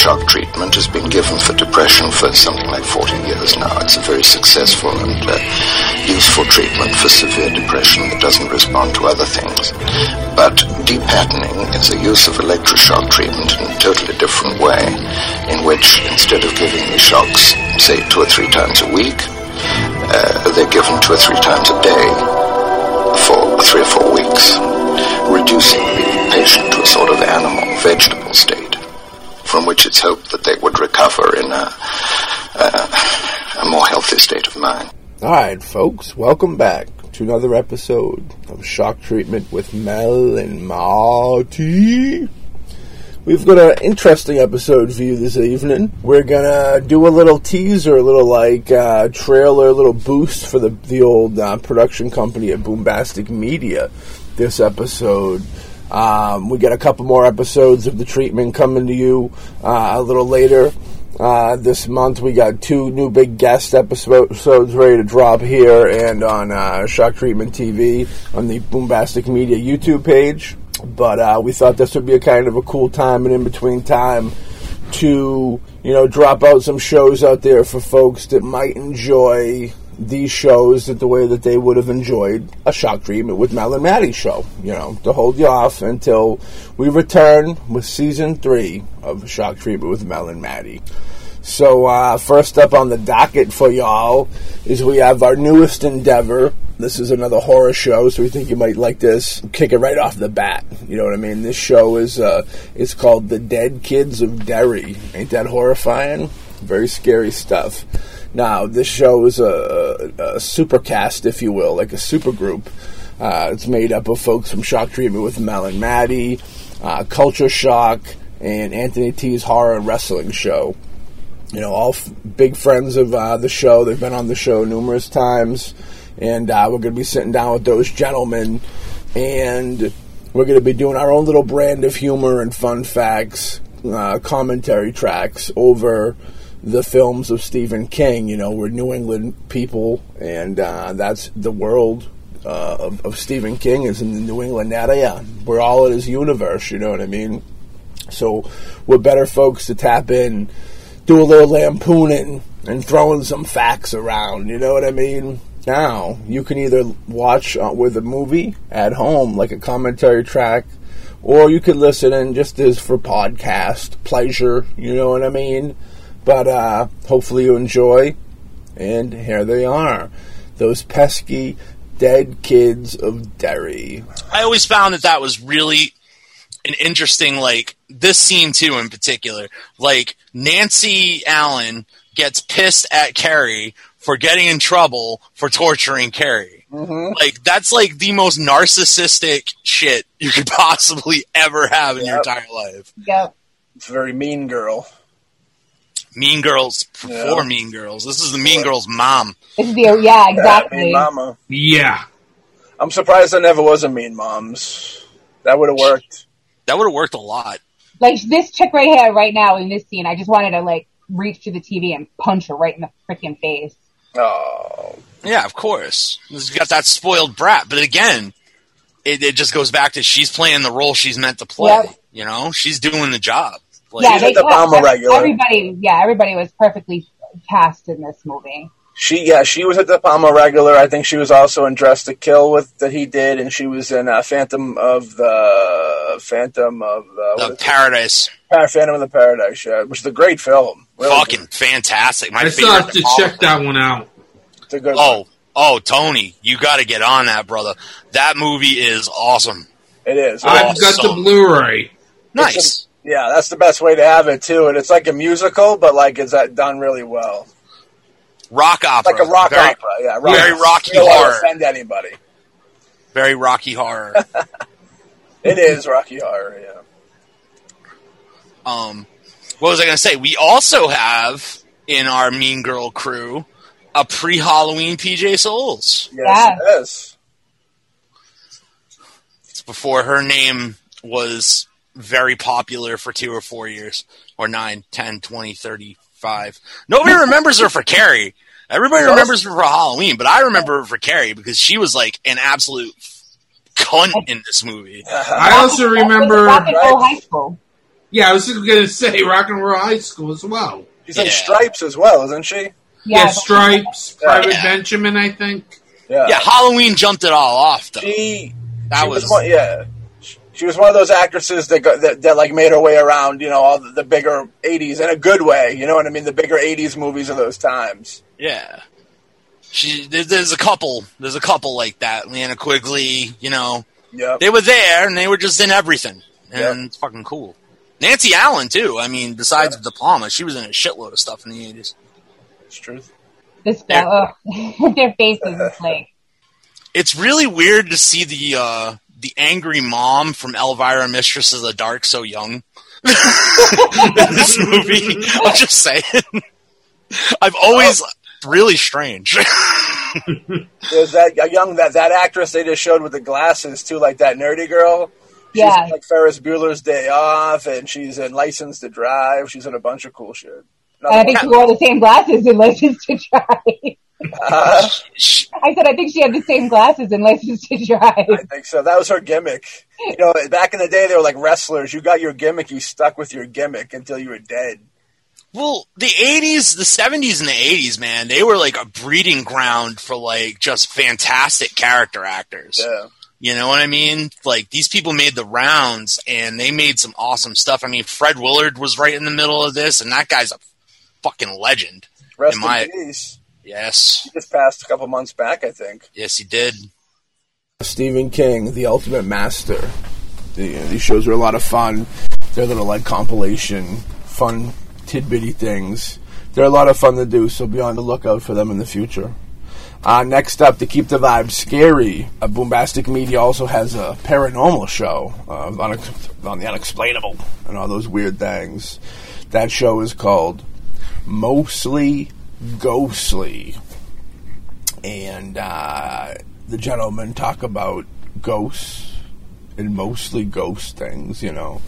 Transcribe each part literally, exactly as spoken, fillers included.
shock treatment has been given for depression for something like forty years now. It's a very successful and uh, useful treatment for severe depression that doesn't respond to other things. But depatterning is a use of electroshock treatment in a totally different way, in which instead of giving the shocks, say, two or three times a week, uh, they're given two or three times a day for three or four weeks, reducing the patient to a sort of animal, vegetable state, from which it's hoped that they would recover in a, a, a more healthy state of mind. All right, folks, welcome back to another episode of Shock Treatment with Mel and Maddie. We've got an interesting episode for you this evening. We're going to do a little teaser, a little like uh, trailer, a little boost for the, the old uh, production company at Boombastic Media this episode. Um, we got a couple more episodes of The Treatment coming to you uh, a little later uh, this month. We got two new big guest episodes ready to drop here and on uh, Shock Treatment T V on the Boombastic Media YouTube page. But uh, we thought this would be a kind of a cool time, an in-between time to, you know, drop out some shows out there for folks that might enjoy these shows that the way that they would have enjoyed a Shock Treatment with Mel and Maddie show, you know, to hold you off until we return with season three of Shock Treatment with Mel and Maddie. So uh, first up on the docket for y'all is we have our newest endeavor. This is another horror show, so we think you might like this. Kick it right off the bat. You know what I mean? This show is uh, it's called The Dead Kids of Derry. Ain't that horrifying? Very scary stuff. Now, this show is a, a supercast, if you will, like a supergroup. Uh, it's made up of folks from Shock Treatment with Mel and Maddie, uh, Culture Shock, and Anthony T's Horror Wrestling Show. You know, all f- big friends of uh, the show. They've been on the show numerous times. And uh, we're going to be sitting down with those gentlemen, and we're going to be doing our own little brand of humor and fun facts, uh, commentary tracks over the films of Stephen King. You know, we're New England people, and uh, that's the world uh, of, of Stephen King is in the New England area. We're all in his universe, you know what I mean? So we're better folks to tap in, do a little lampooning, and throwing some facts around, you know what I mean? Now, you can either watch uh, with a movie at home, like a commentary track, or you could listen in just as for podcast pleasure, you know what I mean? But uh, hopefully you enjoy, and here they are, those pesky Dead Kids of Derry. I always found that that was really an interesting, like, this scene too in particular, like, Nancy Allen gets pissed at Carrie for getting in trouble for torturing Carrie. Mm-hmm. Like, that's like the most narcissistic shit you could possibly ever have in yep. your entire life. Yep. It's a very mean girl. Mean girls. Yeah. Four mean girls. This is the mean yeah. girl's mom. It's the, yeah, exactly. Yeah, mean mama. Yeah. I'm surprised there never was a mean moms. That would have worked. That would have worked a lot. Like, this chick right here, right now, in this scene, I just wanted to, like, reach to the T V and punch her right in the freaking face. Oh. Yeah, of course. She's got that spoiled brat. But again, it, it just goes back to she's playing the role she's meant to play. Yep. You know? She's doing the job. Like, yeah, they, the yeah, regular. Everybody, yeah, everybody was perfectly cast in this movie. She, yeah, she was at the Palma regular. I think she was also in Dressed to Kill with that he did, and she was in uh, Phantom of the Phantom of uh, the Paradise. Par- Phantom of the Paradise, yeah, which is a great film. Really Fucking good. Fantastic! My I still have to check that one out. It's a good oh, one. oh, Tony, you got to get on that, brother. That movie is awesome. It is. I've awesome. got the Blu-ray. Nice. A, yeah, that's the best way to have it too, and it's like a musical, but like it's done really well. Rock opera. Like a rock very, opera, yeah. Rock very opera. Rocky Still horror. Don't offend anybody. Very Rocky horror. It is Rocky horror, yeah. Um, what was I going to say? We also have, in our Mean Girl crew, a pre-Halloween P J Soles. Yes, yeah. It is. It's before her name was very popular for two or four years. Or nine, ten, twenty, thirty, five. Nobody remembers her for Carrie. Everybody remembers her for Halloween, but I remember her for Carrie because she was like an absolute cunt in this movie. I also remember Rock and Roll High School. Yeah, I was just going to say Rock and Roll High School as well. She's yeah. in Stripes as well, isn't she? Yeah, yeah Stripes, Private yeah. Benjamin, I think. Yeah. yeah, Halloween jumped it all off, though. She, that she was... was one, yeah. She was one of those actresses that, got, that that like made her way around, you know, all the, the bigger eighties in a good way. You know what I mean? The bigger eighties movies of those times. Yeah, she. There's a couple. There's a couple like that. Leanna Quigley. You know, yep. they were there and they were just in everything, and yep. it's fucking cool. Nancy Allen too. I mean, besides yep. De Palma, she was in a shitload of stuff in the eighties. It's true. This guy, oh, their faces is like. It's really weird to see the. Uh, The angry mom from Elvira, Mistress of the Dark, so young. This movie, I'm just saying. I've always oh. really strange. There's that young that that actress they just showed with the glasses too, like that nerdy girl. She's yeah, in, like Ferris Bueller's Day Off, and she's in License to Drive. She's in a bunch of cool shit. Another I think she wore the same glasses in License to Drive. Uh, I said I think she had the same glasses and License to Drive. I think so. That was her gimmick. You know, back in the day, they were like wrestlers. You got your gimmick, you stuck with your gimmick until you were dead. Well, the eighties, the seventies and the eighties, man, they were like a breeding ground for like just fantastic character actors. Yeah. You know what I mean? Like, these people made the rounds, and they made some awesome stuff. I mean, Fred Willard was right in the middle of this, and that guy's a fucking legend. Rest in, my, in peace. Yes. He just passed a couple months back, I think. Yes, he did. Stephen King, The Ultimate Master. The, you know, these shows are a lot of fun. They're little, like, compilation, fun, tidbitty things. They're a lot of fun to do, so be on the lookout for them in the future. Uh, next up, to keep the vibe scary, uh, Boombastic Media also has a paranormal show uh, on, on the unexplainable and all those weird things. That show is called Mostly Ghostly, and uh, the gentlemen talk about ghosts and mostly ghost things, you know.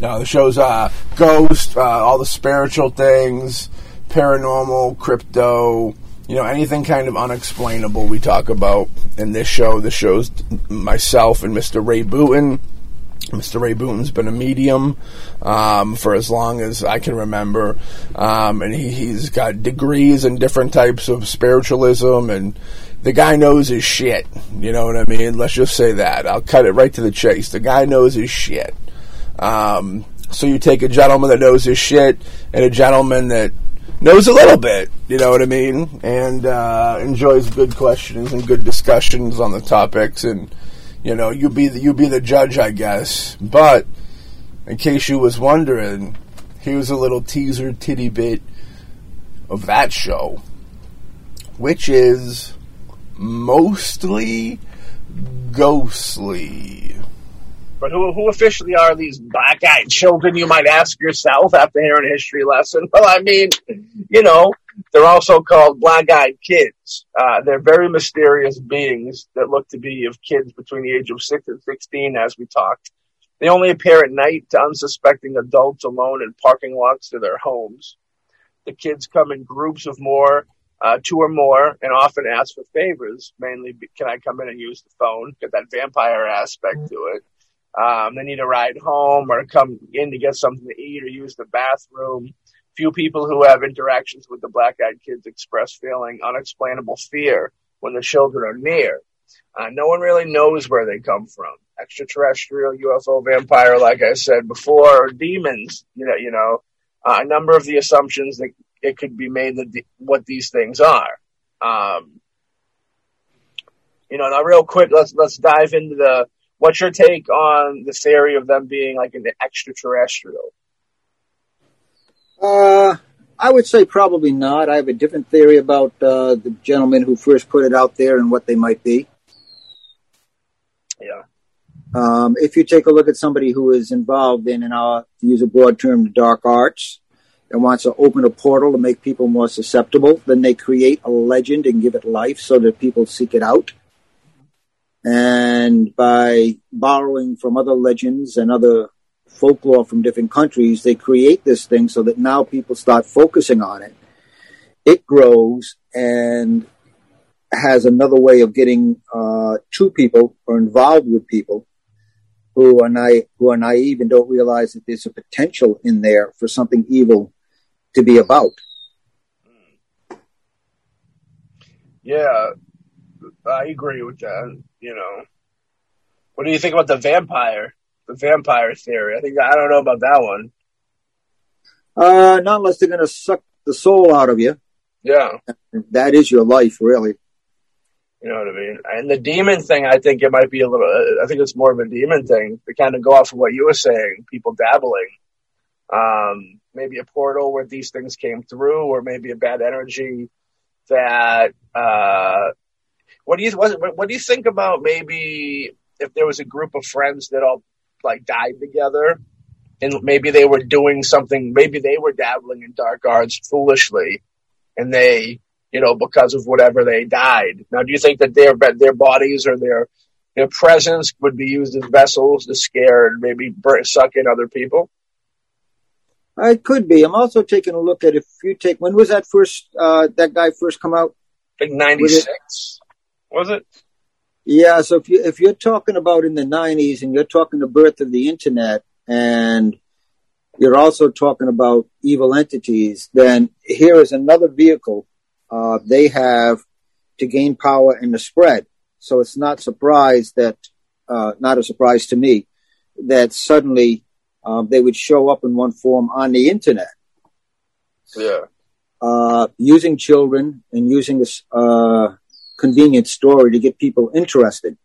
Now, the show's uh, ghost, uh, all the spiritual things, paranormal, crypto, you know, anything kind of unexplainable we talk about in this show. The show's myself and Mister Ray Boone. Mister Ray Boone's been a medium um, for as long as I can remember, um, and he, he's got degrees in different types of spiritualism, and the guy knows his shit, you know what I mean? Let's just say that. I'll cut it right to the chase. The guy knows his shit. Um, so you take a gentleman that knows his shit and a gentleman that knows a little bit, you know what I mean, and uh, enjoys good questions and good discussions on the topics, and you know, you be the, you be the judge, I guess. But in case you was wondering, here's a little teaser titty bit of that show, which is Mostly Ghostly. But who who officially are these black-eyed children, you might ask yourself after hearing a history lesson? Well, I mean, you know, they're also called black-eyed kids. Uh, they're very mysterious beings that look to be of kids between the age of six and sixteen, as we talked. They only appear at night to unsuspecting adults alone in parking lots to their homes. The kids come in groups of more, uh, two or more, and often ask for favors, mainly, can I come in and use the phone? Get that vampire aspect to it. Um, they need a ride home or come in to get something to eat or use the bathroom. Few people who have interactions with the black-eyed kids express feeling unexplainable fear when the children are near. Uh, no one really knows where they come from. Extraterrestrial, U F O, vampire, like I said before, or demons. You know, you know, uh, a number of the assumptions that it could be made that the, what these things are. Um, you know, now real quick, let's let's dive into the. What's your take on the theory of them being like an extraterrestrial? Uh, I would say probably not. I have a different theory about uh, the gentleman who first put it out there and what they might be. Yeah. Um, if you take a look at somebody who is involved in, and I'll use a broad term, the dark arts, and wants to open a portal to make people more susceptible, then they create a legend and give it life so that people seek it out. And by borrowing from other legends and other folklore from different countries, they create this thing so that now people start focusing on it. It grows and has another way of getting uh, to people or involved with people who are naive, who are naive and don't realize that there's a potential in there for something evil to be about. Yeah, I agree with that. You know, what do you think about the vampire, the vampire theory? I think I don't know about that one. Uh, not unless they're going to suck the soul out of you. Yeah, that is your life, really. You know what I mean? And the demon thing, I think it might be a little, I think it's more of a demon thing to kind of go off of what you were saying, people dabbling. Um, maybe a portal where these things came through, or maybe a bad energy that, uh, what do you, what, what do you think about maybe if there was a group of friends that all like died together and maybe they were doing something, maybe they were dabbling in dark arts foolishly and they, you know, because of whatever they died. Now, do you think that their their bodies or their their presence would be used as vessels to scare and maybe burn, suck in other people? It could be. I'm also taking a look at if you take when was that first uh, that guy first come out? I think ninety-six was it? Yeah. So if you if you're talking about in the nineties and you're talking the birth of the internet and you're also talking about evil entities, then here is another vehicle. Uh, they have to gain power in the spread. So it's not surprise that, uh, not a surprise to me that suddenly, um, they would show up in one form on the internet. Yeah. Uh, using children and using this, uh, convenient story to get people interested.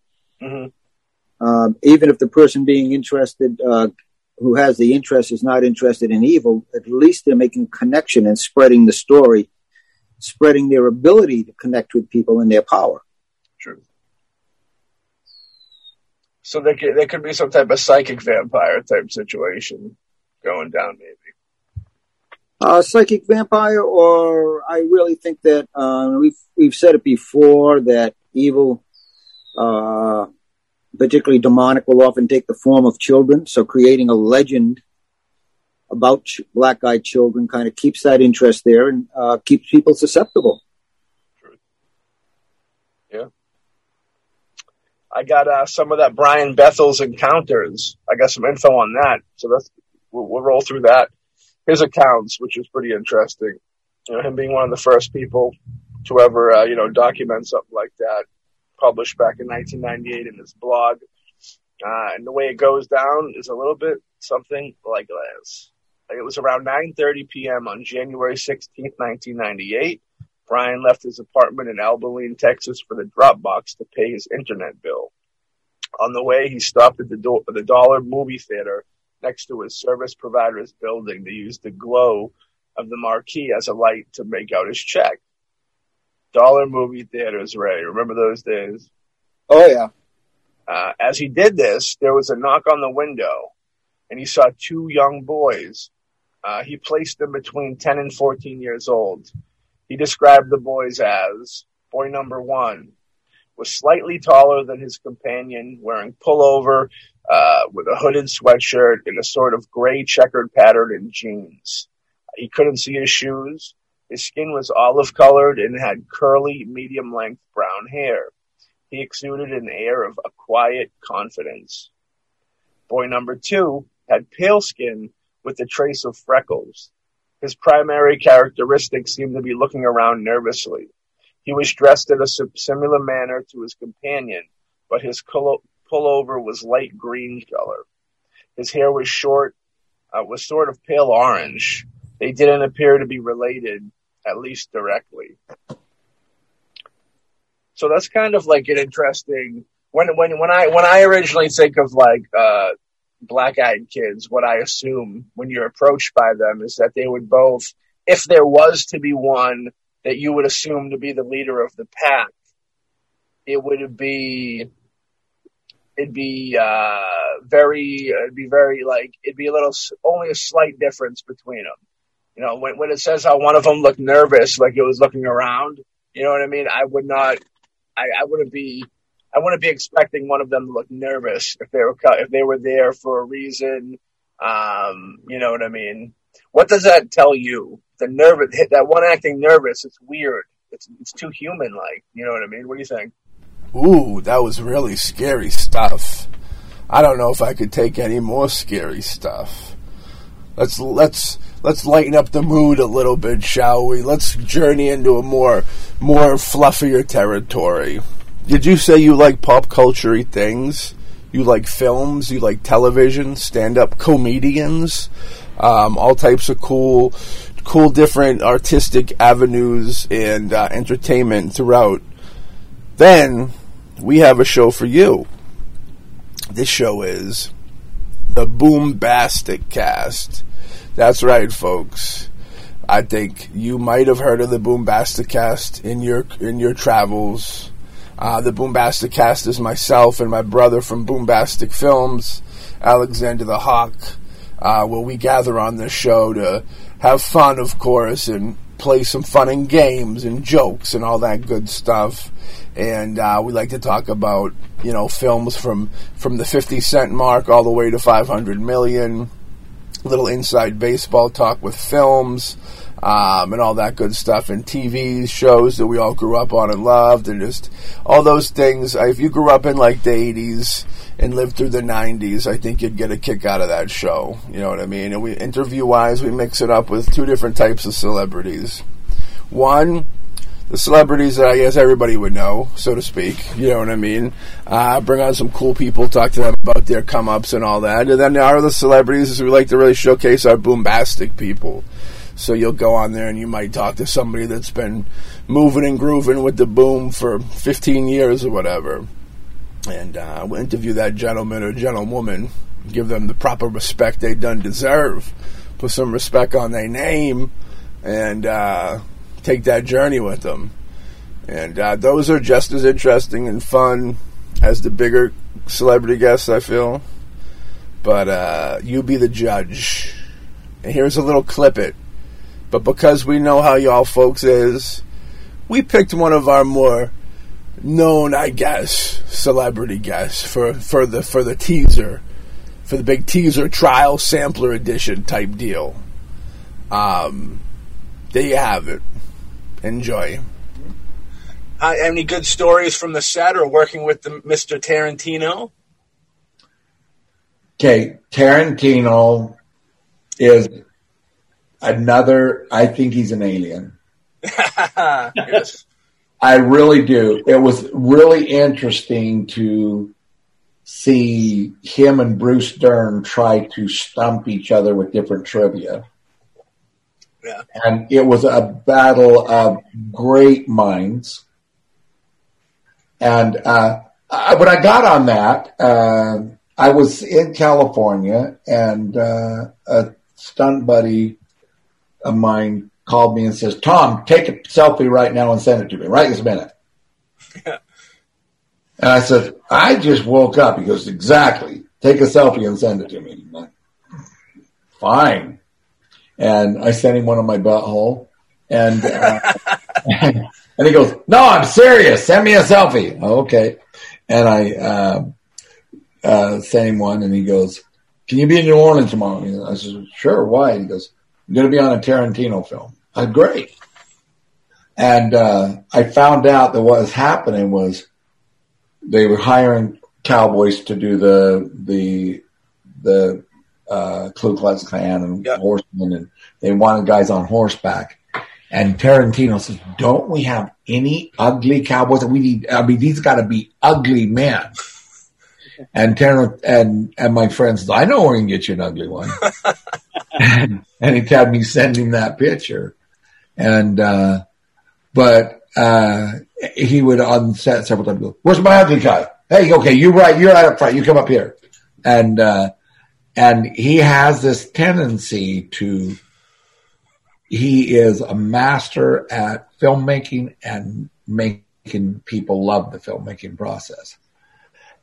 Mm-hmm. Um, even if the person being interested, uh, who has the interest is not interested in evil, at least they're making connection and spreading the story, spreading their ability to connect with people and their power. True. So there could, there could be some type of psychic vampire type situation going down, maybe. Uh, psychic vampire, or I really think that uh, we've we've said it before that evil, uh, particularly demonic, will often take the form of children. So creating a legend about black-eyed children kind of keeps that interest there and uh, keeps people susceptible. True. Yeah. I got uh, some of that Brian Bethel's encounters. I got some info on that. So that's, we'll, we'll roll through that. His accounts, which is pretty interesting. You know, him being one of the first people to ever, uh, you know, document something like that, published back in nineteen ninety-eight in his blog. Uh, and the way it goes down is a little bit something like this. It was around nine thirty p.m. on January sixteenth, nineteen ninety-eight. Brian left his apartment in Albion, Texas, for the Dropbox to pay his internet bill. On the way, he stopped at the, do- the Dollar Movie Theater next to his service provider's building to use the glow of the marquee as a light to make out his check. Dollar Movie Theaters, Ray. Remember those days? Oh, yeah. Uh, as he did this, there was a knock on the window, and he saw two young boys. Uh, he placed them between ten and fourteen years old. He described the boys as, boy number one was slightly taller than his companion, wearing pullover uh, with a hooded sweatshirt and a sort of gray checkered pattern and jeans. He couldn't see his shoes. His skin was olive-colored and had curly, medium-length brown hair. He exuded an air of a quiet confidence. Boy number two had pale skin with a trace of freckles. His primary characteristic seemed to be looking around nervously. He was dressed in a similar manner to his companion, but his pullover was light green color. His hair was short, uh, was sort of pale orange. They didn't appear to be related, at least directly. So that's kind of like an interesting. When when when I when I originally think of like uh, black-eyed kids, what I assume when you're approached by them is that they would both, if there was to be one that you would assume to be the leader of the pack, it would be, it'd be uh, very, it'd be very like it'd be a little only a slight difference between them. You know, when when it says how one of them looked nervous, like it was looking around. You know what I mean? I would not, I, I wouldn't be. I wouldn't be expecting one of them to look nervous if they were if they were there for a reason. Um, you know what I mean? What does that tell you? The nervous, that one acting nervous. It's weird. It's it's too human like. You know what I mean? What do you think? Ooh, that was really scary stuff. I don't know if I could take any more scary stuff. Let's let's let's lighten up the mood a little bit, shall we? Let's journey into a more more fluffier territory. Did you say you like pop culture-y things? You like films, you like television, stand-up comedians, um, all types of cool, cool different artistic avenues and uh, entertainment throughout. Then we have a show for you. This show is the Boombastic Cast. That's right, folks. I think you might have heard of the Boombastic Cast in your in your travels. Uh, the Boombastic Cast is myself and my brother from Boombastic Films, Alexander the Hawk, uh, where we gather on this show to have fun, of course, and play some fun and games and jokes and all that good stuff. And uh, we like to talk about, you know, films from, from the fifty cent mark all the way to five hundred million, a little inside baseball talk with films. Um, and all that good stuff, and T V shows that we all grew up on and loved, and just all those things. If you grew up in like the eighties and lived through the nineties, I think you'd get a kick out of that show. You know what I mean? And we interview-wise, we mix it up with two different types of celebrities. One, the celebrities that I guess everybody would know, so to speak. You know what I mean? Uh, bring on some cool people, talk to them about their come-ups and all that. And then there are the celebrities who we like to really showcase our boombastic people. So you'll go on there and you might talk to somebody that's been moving and grooving with the boom for fifteen years or whatever. And uh, we'll interview that gentleman or gentlewoman, give them the proper respect they done deserve, put some respect on their name, and uh, take that journey with them. And uh, those are just as interesting and fun as the bigger celebrity guests, I feel. But uh, you be the judge. And here's a little clip it. But because we know how y'all folks is, we picked one of our more known, I guess, celebrity guests for, for the for the teaser, for the big teaser trial sampler edition type deal. Um, there you have it. Enjoy. Uh, any good stories from the set or working with the, Mister Tarantino? Okay, Tarantino is... Another, I think he's an alien. Yes. I really do. It was really interesting to see him and Bruce Dern try to stump each other with different trivia. Yeah. And it was a battle of great minds. And uh, I, when I got on that, uh, I was in California, and uh, a stunt buddy of mine called me and says, "Tom, take a selfie right now and send it to me, right this minute." Yeah. And I said, "I just woke up." He goes, "Exactly. Take a selfie and send it to me." I'm like, fine. And I sent him one on my butthole. And, uh, and he goes, "No, I'm serious. Send me a selfie." Oh, okay. And I uh, uh, sent him one, and he goes, "Can you be in New Orleans tomorrow?" And I said, "Sure, why?" He goes, "I'm going to be on a Tarantino film." I said, "Great." And uh, I found out that what was happening was they were hiring cowboys to do the the the uh, Ku Klux Klan and yep. horsemen, and they wanted guys on horseback. And Tarantino says, "Don't we have any ugly cowboys? We need. I mean, these got to be ugly men." And Tarant- and and my friend says, "I know where we can get you an ugly one." and, and he had me send him that picture. And uh, but uh, he would on set several times go, "Where's my ugly guy? Hey, okay, you're right, you're right up front, you come up here." And uh, and he has this tendency to he is a master at filmmaking and making people love the filmmaking process.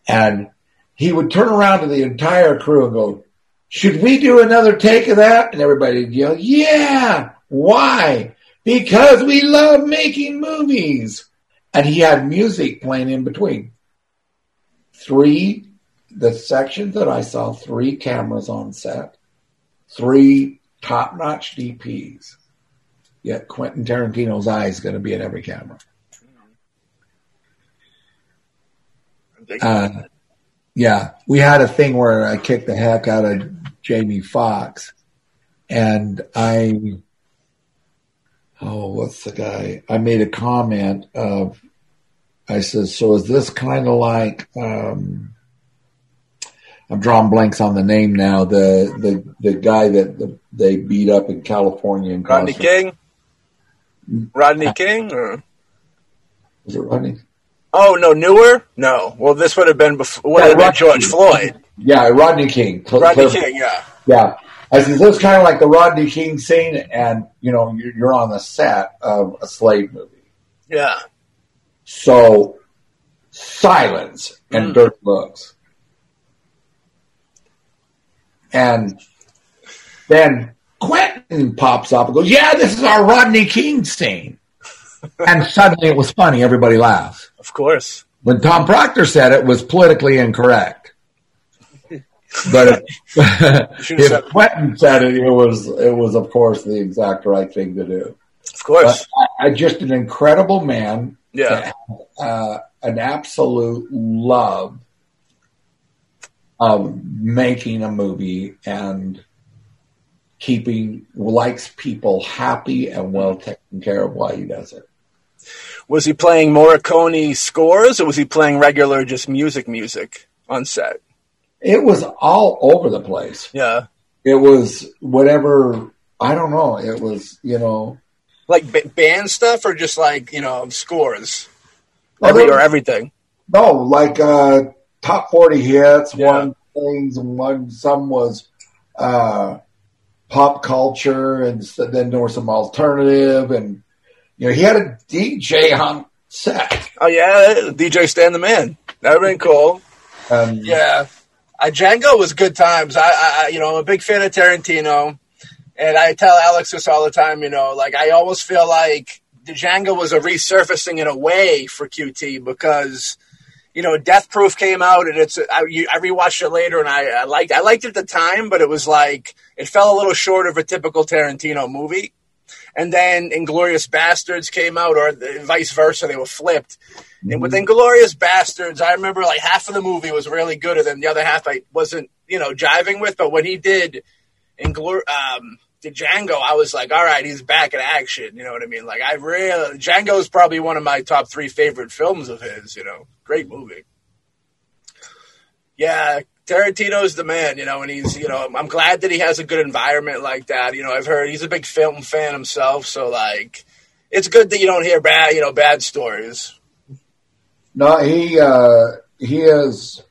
And he would turn around to the entire crew and go, "Should we do another take of that?" And everybody would yell, "Yeah!" Why? "Because we love making movies." And he had music playing in between. Three, the sections that I saw, three cameras on set, three top-notch D Ps. Yet Quentin Tarantino's eye is going to be in every camera. Uh, Yeah, we had a thing where I kicked the heck out of Jamie Foxx, and I, oh, what's the guy? I made a comment of, I said, so is this kind of like, um, I'm drawing blanks on the name now, the the, the guy that the, they beat up in California. In Rodney King? Rodney King? Or? Was it Rodney? Oh, no, newer? No. Well, this would have been before would yeah, have been George King. Floyd. Yeah, Rodney King. Cl- Rodney Cl- King, yeah. Yeah. I said, this is kind of like the Rodney King scene, and, you know, you're, you're on the set of a slave movie. Yeah. So, silence and mm. dirty looks. And then Quentin pops up and goes, yeah, this is our Rodney King scene. And suddenly it was funny. Everybody laughs. Of course. When Tom Proctor said it, it was politically incorrect. But if, if Quentin said it, it was, it was, of course, the exact right thing to do. Of course. I, I just an incredible man. Yeah. Had, uh, an absolute love of making a movie and keeping, likes people happy and well taken care of while he does it. Was he playing Morricone scores, or was he playing regular just music music on set? It was all over the place. Yeah. It was whatever, I don't know, it was, you know. Like b- band stuff or just like, you know, scores? Every, was, or everything? No, like uh, top forty hits, yeah. one things, and one, some was uh, pop culture, and then there was some alternative, and, you know, he had a D J on set. Oh, yeah, D J Stan the Man. That would have been cool. Um, yeah. Uh, Django was good times. I, I, you know, I'm a big fan of Tarantino, and I tell Alex this all the time. You know, like I always feel like the Django was a resurfacing in a way for Q T because, you know, Death Proof came out, and it's I, you, I rewatched it later, and I, I liked I liked it at the time, but it was like it fell a little short of a typical Tarantino movie. And then Inglourious Basterds came out, or vice versa, they were flipped. Mm-hmm. And with Inglourious Basterds, I remember like half of the movie was really good, and then the other half I wasn't, you know, jiving with. But when he did Inglour- um, the Django, I was like, all right, he's back in action. You know what I mean? Like I really, Django is probably one of my top three favorite films of his. You know, great movie. Yeah. Tarantino's the man, you know, and he's, you know, I'm glad that he has a good environment like that. You know, I've heard he's a big film fan himself, so, like, it's good that you don't hear bad, you know, bad stories. No, he, uh, he is,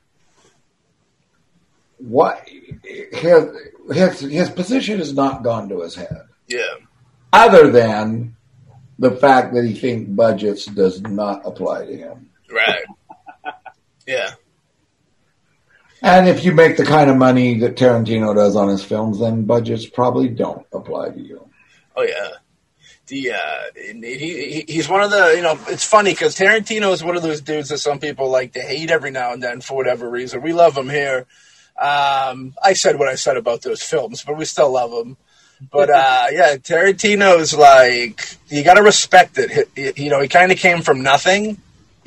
what, his, his, his position has not gone to his head. Yeah. Other than the fact that he thinks budgets does not apply to him. Right. Yeah. And if you make the kind of money that Tarantino does on his films, then budgets probably don't apply to you. Oh yeah, the uh, he, he he's one of the, you know, it's funny because Tarantino is one of those dudes that some people like to hate every now and then for whatever reason. We love him here. Um, I said what I said about those films, but we still love him. But uh, yeah, Tarantino's like, you got to respect it. He, he, you know, he kind of came from nothing.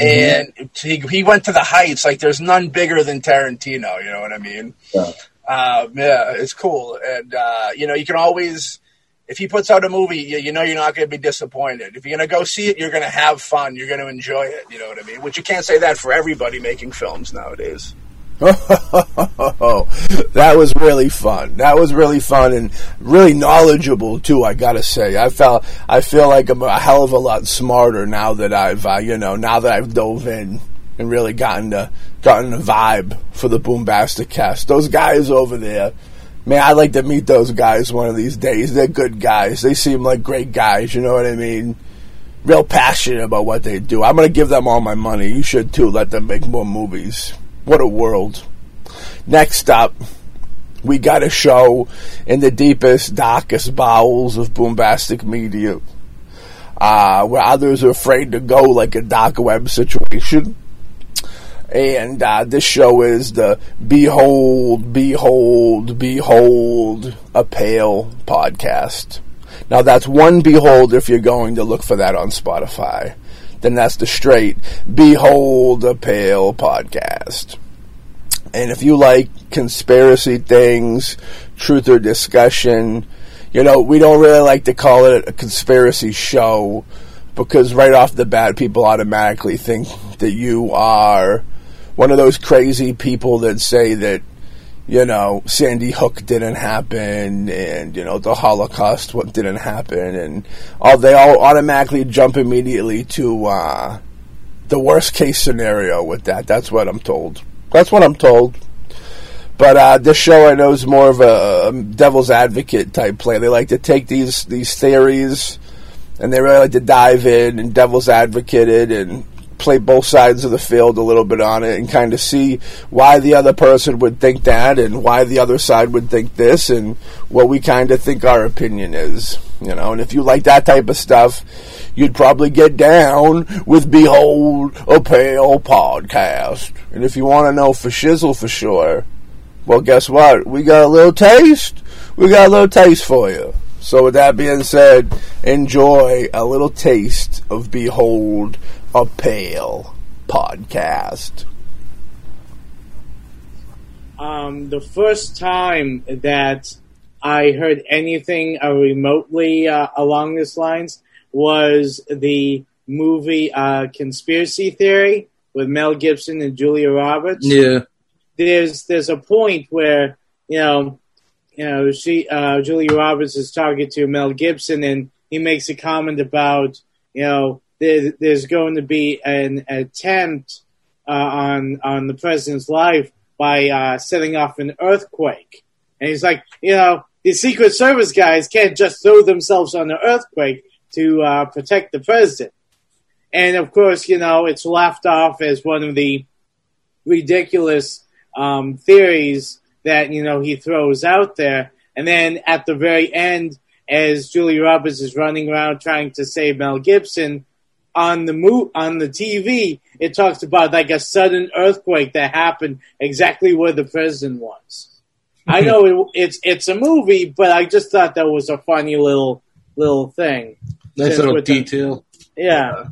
And he he went to the heights. Like, there's none bigger than Tarantino. You know what I mean? Yeah. Uh, yeah, it's cool. And, uh, you know, you can always, if he puts out a movie, you, you know you're not going to be disappointed. If you're going to go see it, you're going to have fun. You're going to enjoy it. You know what I mean? Which you can't say that for everybody making films nowadays. That was really fun. That was really fun and really knowledgeable too. I gotta say, I felt I feel like I'm a hell of a lot smarter now that I've uh, you know now that I've dove in and really gotten the gotten the vibe for the Boombastic cast. Those guys over there, man, I'd like to meet those guys one of these days. They're good guys. They seem like great guys. You know what I mean? Real passionate about what they do. I'm gonna give them all my money. You should too. Let them make more movies. What a world. Next up, we got a show in the deepest, darkest bowels of Boombastic Media, uh, where others are afraid to go, like a dark web situation. And uh, this show is the Behold, Behold, Behold a Pale Podcast. Now, that's one Behold if you're going to look for that on Spotify. Then that's the straight Behold a Pale Podcast. And if you like conspiracy things, truth or discussion, you know, we don't really like to call it a conspiracy show because right off the bat, people automatically think that you are one of those crazy people that say that, you know, Sandy Hook didn't happen and, you know, the Holocaust didn't happen. And all they all automatically jump immediately to uh, the worst case scenario with that. That's what I'm told. That's what I'm told. But uh, this show, I know, is more of a devil's advocate type play. They like to take these, these theories, and they really like to dive in and devil's advocate it and play both sides of the field a little bit on it and kind of see why the other person would think that and why the other side would think this and what we kind of think our opinion is. You know, and if you like that type of stuff, you'd probably get down with Behold a Pale Podcast. And if you want to know for shizzle for sure, well, guess what? We got a little taste. We got a little taste for you. So with that being said, enjoy a little taste of Behold a Pale Podcast. Um, the first time that I heard anything uh, remotely uh, along these lines was the movie uh, Conspiracy Theory with Mel Gibson and Julia Roberts. Yeah. There's there's a point where, you know, you know she uh, Julia Roberts is talking to Mel Gibson, and he makes a comment about, you know, there, there's going to be an attempt uh, on on the president's life by uh, setting off an earthquake. And he's like, you know, the Secret Service guys can't just throw themselves on the earthquake to uh, protect the president. And, of course, you know, it's laughed off as one of the ridiculous um, theories that, you know, he throws out there. And then at the very end, as Julia Roberts is running around trying to save Mel Gibson, on the mo- on the T V, it talks about, like, a sudden earthquake that happened exactly where the president was. I know it, it's it's a movie, but I just thought that was a funny little little thing. Nice little detail. The, yeah. Uh,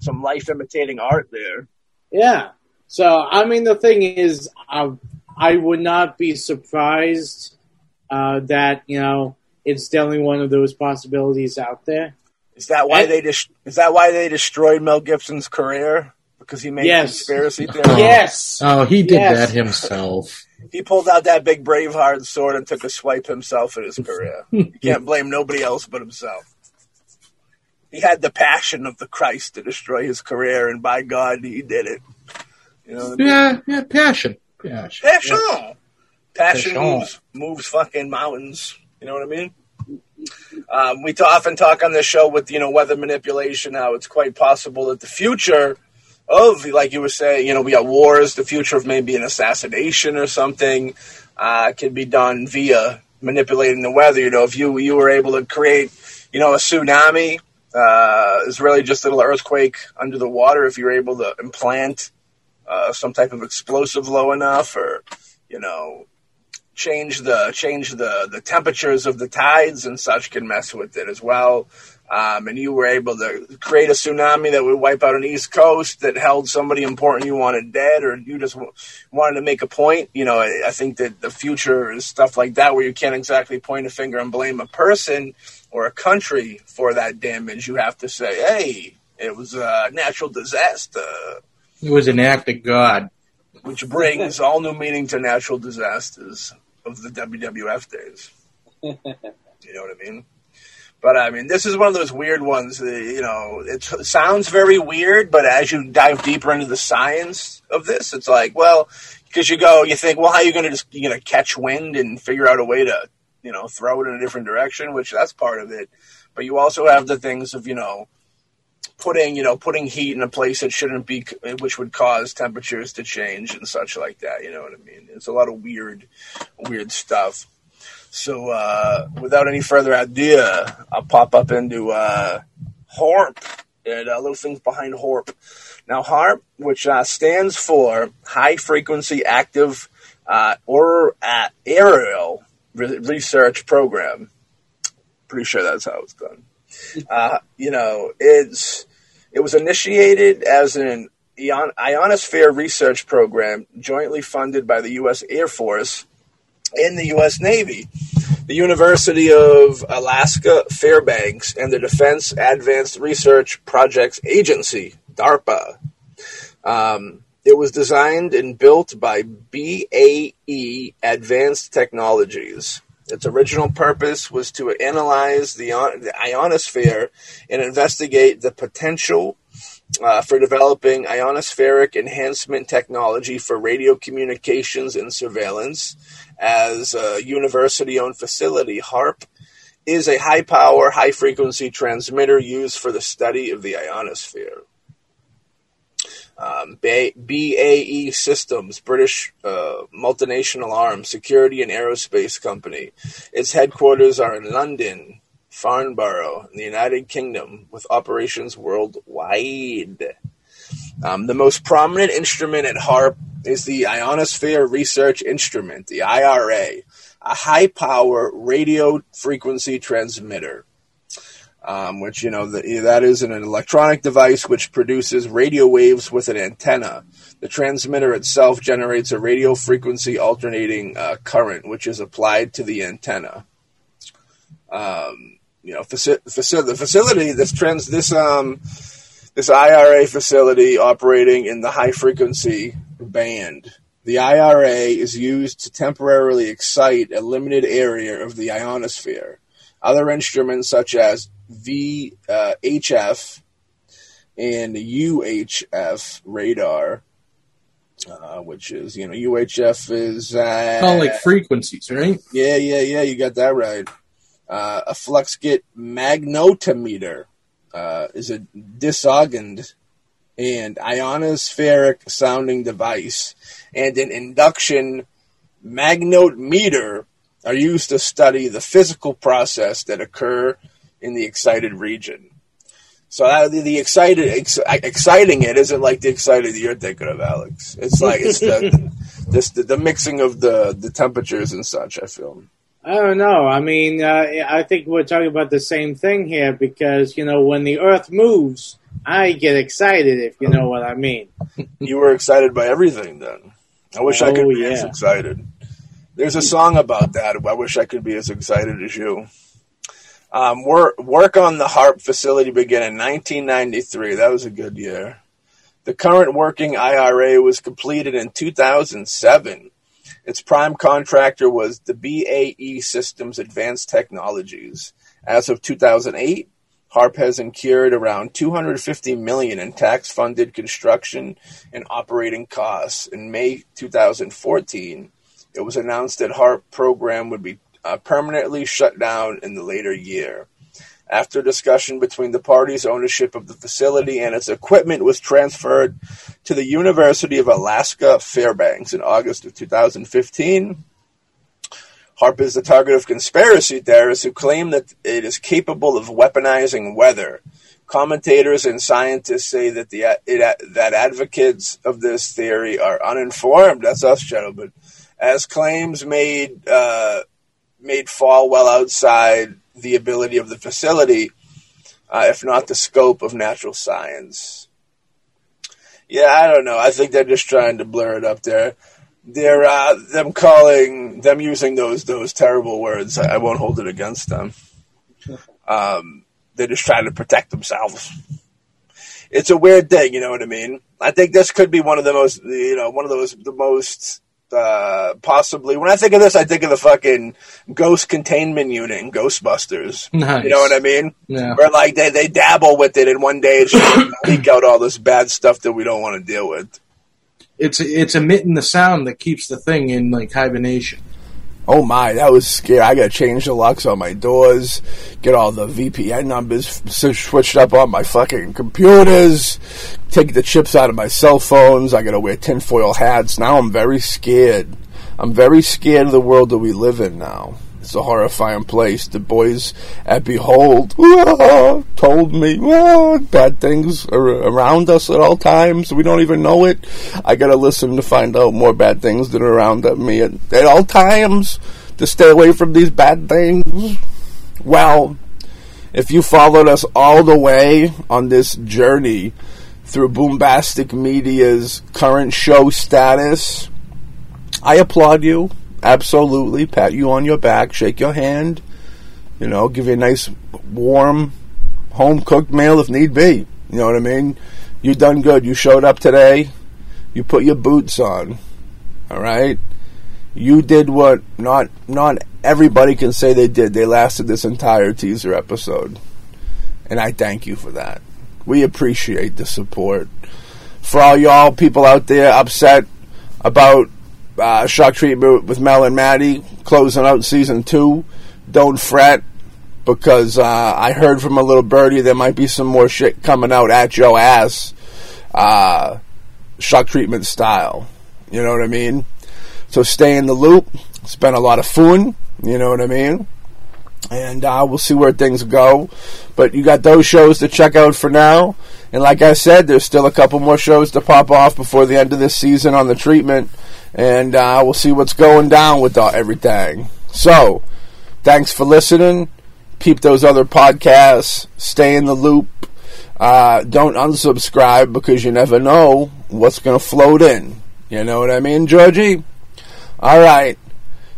some life-imitating art there. Yeah. So, I mean, the thing is, uh, I would not be surprised uh, that, you know, it's definitely one of those possibilities out there. Is that why and, they de- Is that why they destroyed Mel Gibson's career? Because he made yes. conspiracy theories? Oh. Yes. Oh, he did yes. that himself. He pulled out that big Braveheart sword and took a swipe himself in his career. You can't blame nobody else but himself. He had the passion of the Christ to destroy his career, and by God, he did it. You know what I mean? Yeah, yeah, passion. Passion. Passion. Yeah. Passion, passion. Moves, moves fucking mountains. You know what I mean? Um, we t- often talk on this show with, you know, weather manipulation, how it's quite possible that the future of, like you were saying, you know, we got wars, the future of maybe an assassination or something uh, can be done via manipulating the weather. You know, if you you were able to create, you know, a tsunami, uh, it's really just a little earthquake under the water if you're able to implant uh, some type of explosive low enough or, you know, change the change the, the temperatures of the tides and such can mess with it as well. Um, and you were able to create a tsunami that would wipe out an East Coast that held somebody important you wanted dead, or you just w- wanted to make a point. You know, I, I think that the future is stuff like that where you can't exactly point a finger and blame a person or a country for that damage. You have to say, hey, it was a natural disaster. It was an act of God. Which brings all new meaning to natural disasters of the W W F days. You know what I mean? But, I mean, this is one of those weird ones. That, you know, it sounds very weird, but as you dive deeper into the science of this, it's like, well, because you go, you think, well, how are you going to just you know, catch wind and figure out a way to, you know, throw it in a different direction, which that's part of it. But you also have the things of, you know, putting, you know, putting heat in a place that shouldn't be, which would cause temperatures to change and such like that. You know what I mean? It's a lot of weird, weird stuff. So, uh, without any further ado, I'll pop up into uh, HARP and uh, little things behind HARP. Now, HARP, which uh, stands for High Frequency Active uh, or uh, Aerial Re- Research Program. Pretty sure that's how it's done. Uh, you know, it's it was initiated as an Ion- Ionosphere Research Program, jointly funded by the U S Air Force and the U S Navy, the University of Alaska Fairbanks, and the Defense Advanced Research Projects Agency, DARPA. Um, it was designed and built by B A E Advanced Technologies. Its original purpose was to analyze the, on- the ionosphere and investigate the potential Uh, for developing ionospheric enhancement technology for radio communications and surveillance. As a university-owned facility, HAARP is a high-power, high-frequency transmitter used for the study of the ionosphere. Um, B A E Systems, British uh, multinational arms, security and aerospace company. Its headquarters are in London, Farnborough, in the United Kingdom, with operations worldwide. Um, the most prominent instrument at HAARP is the Ionosphere Research Instrument, the I R A, a high-power radio frequency transmitter, um, which, you know, the, that is an electronic device which produces radio waves with an antenna. The transmitter itself generates a radio frequency alternating uh, current, which is applied to the antenna. Um, You know, faci- faci- the facility, this trans, this um, this I R A facility operating in the high frequency band. The I R A is used to temporarily excite a limited area of the ionosphere. Other instruments such as V H F and U H F radar, uh, which is, you know, U H F is uh, oh, like frequencies, right? Yeah, yeah, yeah. You got that right. Uh, a flux kit magnetometer uh, is a disaugmented and ionospheric sounding device, and an induction magnetometer are used to study the physical process that occur in the excited region. So uh, the, the excited, ex- exciting it isn't like the excited you're thinking of, Alex. It's like it's the, this, the the mixing of the, the temperatures and such, I feel. I don't know. I mean, uh, I think we're talking about the same thing here because, you know, when the Earth moves, I get excited, if you know what I mean. You were excited by everything then. I wish oh, I could be yeah. as excited. There's a song about that. I wish I could be as excited as you. Um, work, work on the HAARP facility began in nineteen ninety-three. That was a good year. The current working I R A was completed in two thousand seven. Its prime contractor was the B A E Systems Advanced Technologies. As of two thousand eight, HAARP has incurred around two hundred fifty million dollars in tax-funded construction and operating costs. In May two thousand fourteen, it was announced that HAARP program would be uh, permanently shut down in the later year. After discussion between the parties, ownership of the facility and its equipment was transferred to the University of Alaska Fairbanks in August of two thousand fifteen. HAARP is the target of conspiracy theorists who claim that it is capable of weaponizing weather. Commentators and scientists say that the it, that advocates of this theory are uninformed. That's us, gentlemen. As claims made uh, made fall well outside the ability of the facility, uh, if not the scope of natural science. Yeah, I don't know. I think they're just trying to blur it up there. They're uh, them calling them using those those terrible words. I, I won't hold it against them. Um, they're just trying to protect themselves. It's a weird thing, you know what I mean? I think this could be one of the most, you know, one of those the most. Uh, possibly. When I think of this, I think of the fucking ghost containment unit in Ghostbusters. Nice. You know what I mean? Yeah. Where like they, they dabble with it, and one day it's just leak out all this bad stuff that we don't want to deal with. It's it's emitting the sound that keeps the thing in like hibernation. Oh my, that was scary. I got to change the locks on my doors, get all the V P N numbers switched up on my fucking computers, take the chips out of my cell phones. I got to wear tinfoil hats. Now I'm very scared. I'm very scared of the world that we live in now. It's a horrifying place. The boys at Behold ah, told me ah, bad things are around us at all times. We don't even know it. I gotta listen to find out more bad things that are around at me at, at all times to stay away from these bad things. Well, if you followed us all the way on this journey through Boombastic Media's current show status. I applaud you. Absolutely. Pat you on your back. Shake your hand. You know, give you a nice, warm, home-cooked meal if need be. You know what I mean? You done good. You showed up today. You put your boots on. All right? You did what not not everybody can say they did. They lasted this entire teaser episode. And I thank you for that. We appreciate the support. For all y'all people out there upset about uh, Shock Treatment with Mel and Maddie closing out season two, don't fret, because uh, I heard from a little birdie there might be some more shit coming out at your ass, uh, Shock Treatment style. You know what I mean? So stay in the loop. It's been a lot of fun. You know what I mean? And uh, we'll see where things go. But you got those shows to check out for now. And like I said, there's still a couple more shows to pop off before the end of this season on the treatment. And uh, we'll see what's going down with all, everything. So, thanks for listening. Keep those other podcasts. Stay in the loop. Uh, don't unsubscribe, because you never know what's going to float in. You know what I mean, Georgie? All right.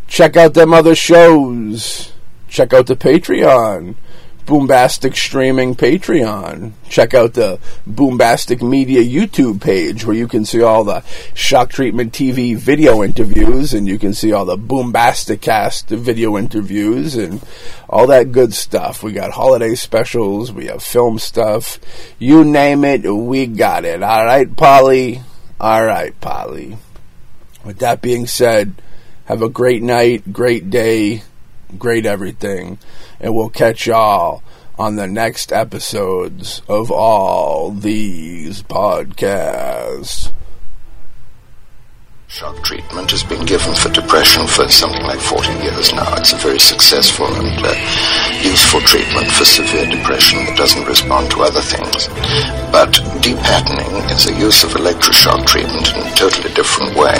Check out them other shows. Check out the Patreon, Boombastic Streaming Patreon. Check out the Boombastic Media YouTube page, where you can see all the Shock Treatment T V video interviews, and you can see all the Boombastic Cast video interviews, and all that good stuff. We got holiday specials, we have film stuff, you name it, we got it. All right, Polly? All right, Polly. With that being said, have a great night, great day, great everything, and we'll catch y'all on the next episodes of all these podcasts. Shock treatment has been given for depression for something like forty years now. It's a very successful and uh, useful treatment for severe depression that doesn't respond to other things. But depatterning is a use of electroshock treatment in a totally different way,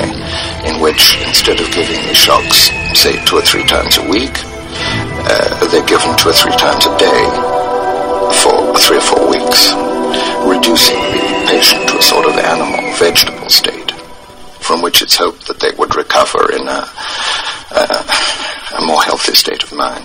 in which instead of giving the shocks, say, two or three times a week, uh, they're given two or three times a day for three or four weeks, reducing the patient to a sort of animal, vegetable state, from which it's hoped that they would recover in a, a, a more healthy state of mind.